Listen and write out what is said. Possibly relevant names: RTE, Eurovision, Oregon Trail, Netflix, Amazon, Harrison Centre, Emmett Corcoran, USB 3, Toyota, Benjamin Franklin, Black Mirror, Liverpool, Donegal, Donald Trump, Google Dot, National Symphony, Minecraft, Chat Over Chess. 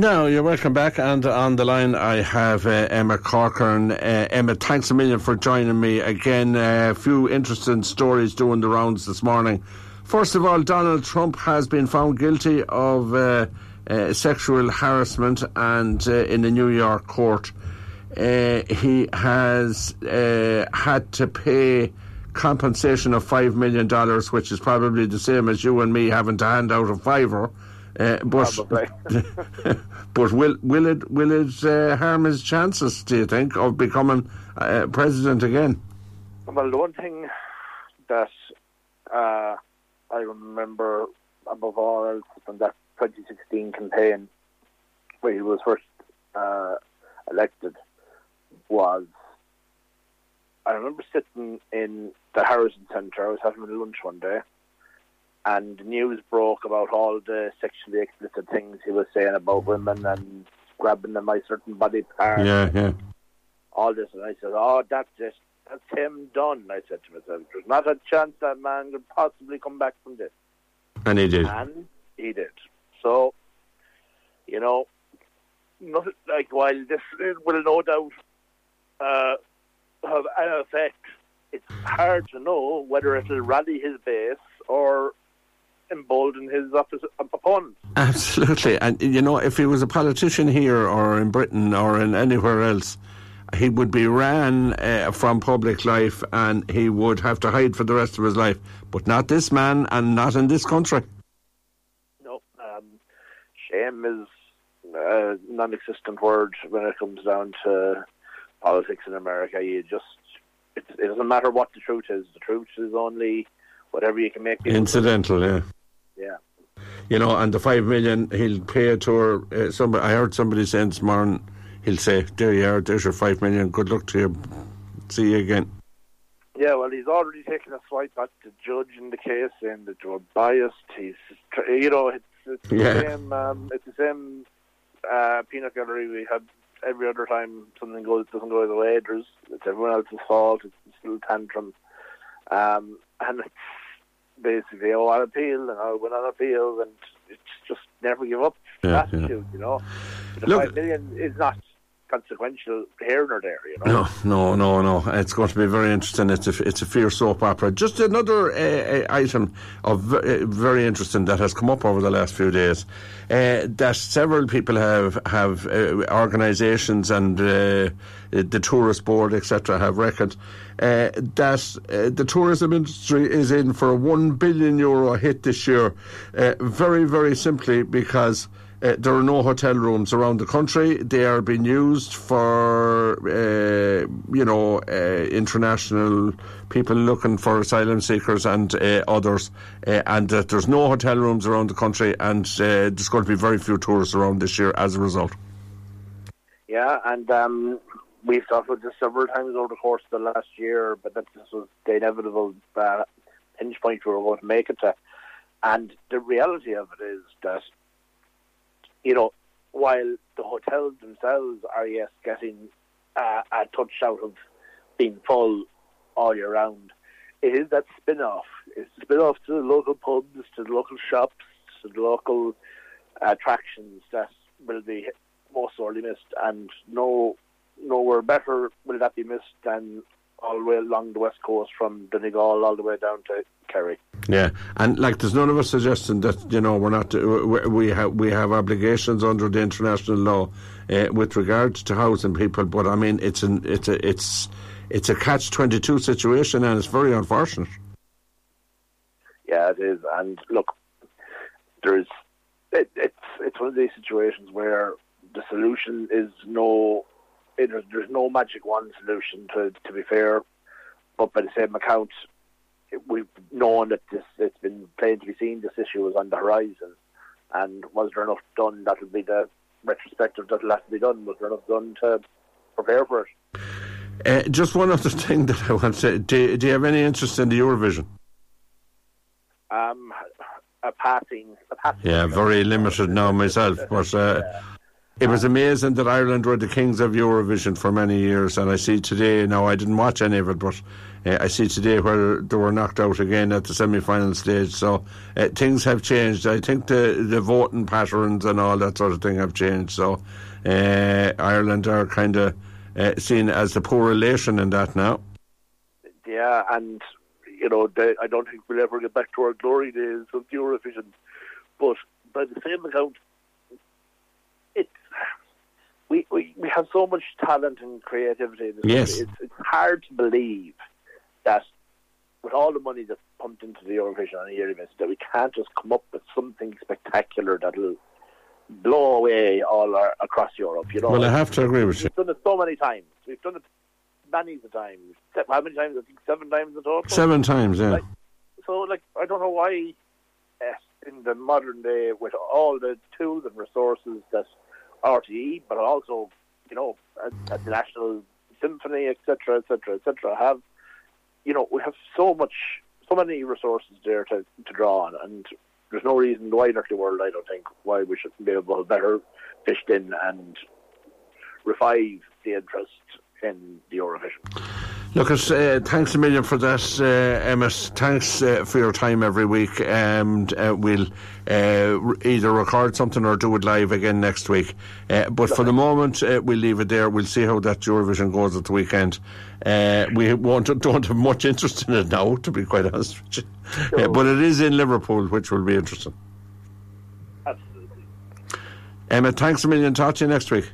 No, you're welcome back. And on the line, I have Emmett Corcoran. Emmett, thanks a million for joining me again. A few interesting stories doing the rounds this morning. First of all, Donald Trump has been found guilty of sexual harassment, and in the New York court, he has had to pay compensation of $5 million, which is probably the same as you and me having to hand out a fiver. But will it harm his chances, do you think, of becoming president again? Well, the one thing that I remember above all else from that 2016 campaign, where he was first elected, was I remember sitting in the Harrison Centre. I was having lunch one day, and the news broke about all the sexually explicit things he was saying about women and grabbing them by certain body parts. Yeah, yeah. All this. And I said, oh, that's it. That's him done, I said to myself. There's not a chance that man could possibly come back from this. And he did. And he did. So, you know, nothing like while this will no doubt have an effect, it's hard to know whether it'll rally his base or embolden his opponents. Absolutely. And, you know, if he was a politician here or in Britain or in anywhere else, he would be ran from public life and he would have to hide for the rest of his life. But not this man, and not in this country. No. Shame is a non-existent word when it comes down to politics in America. You just, it doesn't matter what the truth is. The truth is only whatever you can make people incidental, yeah. Yeah. You know, and the $5 million he'll pay to her. Somebody, I heard somebody saying this morning, he'll say, there you are, there's your $5 million, good luck to you, see you again. Yeah, well, he's already taken a swipe at the judge in the case, saying that you're biased. He's, you know, it's the same, peanut gallery we had every other time something doesn't go the way. It's everyone else's fault. It's a little tantrum. And it's basically, oh, I'll appeal, and I'll win on appeal, and it's just never give up attitude, you know. But the $5 million is not consequential here nor there, you know. No. It's going to be very interesting. It's a fierce soap opera. Just another item of very interesting that has come up over the last few days, that several people have organisations and the tourist board, etc., have reckoned that the tourism industry is in for a €1 billion hit this year, very, very simply because there are no hotel rooms around the country. They are being used for, international people looking for asylum seekers and others. And that there's no hotel rooms around the country, and there's going to be very few tourists around this year as a result. Yeah, and we've talked about this several times over the course of the last year, but that this was the inevitable hinge point we were going to make it to. And the reality of it is that, you know, while the hotels themselves are, yes, getting a touch out of being full all year round, it is that spin-off. It's a spin-off to the local pubs, to the local shops, to the local attractions that will be most sorely missed, and nowhere better will that be missed than all the way along the west coast from Donegal all the way down to Kerry. Yeah, and like there's none of us suggesting that, you know, we're not, we have obligations under the international law with regards to housing people, but I mean it's a catch-22 situation, and it's very unfortunate. Yeah, it is. And look, it's one of these situations where the solution is there's no magic one solution, to be fair, but by the same account, we've known that it's been plainly seen this issue was on the horizon. And was there enough done? That'll be the retrospective that'll have to be done. Was there enough done to prepare for it? Just one other thing that I want to say. Do you have any interest in the Eurovision? A passing. Yeah, very limited now myself, but... It was amazing that Ireland were the kings of Eurovision for many years, and I see today, now I didn't watch any of it, but I see today where they were knocked out again at the semi-final stage. So things have changed. I think the voting patterns and all that sort of thing have changed. So Ireland are kind of seen as the poor relation in that now. Yeah, and you know, I don't think we'll ever get back to our glory days of the Eurovision. But by the same account, we have so much talent and creativity in this country. It's hard to believe that with all the money that's pumped into the Eurovision on a yearly basis, that we can't just come up with something spectacular that'll blow away all across Europe. You know? Well, I have to agree with you. We've done it so many times. We've done it many times. How many times? I think 7 times in total. 7 times, yeah. I don't know why in the modern day, with all the tools and resources that RTE, but also, you know, at the National Symphony, etc., etc., etc., have, you know, we have so many resources there to draw on, and there's no reason why not the world, I don't think, why we shouldn't be able to better fish in and revive the interest in the Eurovision. Lucas, thanks a million for that, Emmett. Thanks for your time every week, and we'll either record something or do it live again next week. But for the moment, we'll leave it there. We'll see how that Eurovision goes at the weekend. We don't have much interest in it now, to be quite honest with you. Sure. But it is in Liverpool, which will be interesting. Absolutely. Emmett, thanks a million. Talk to you next week.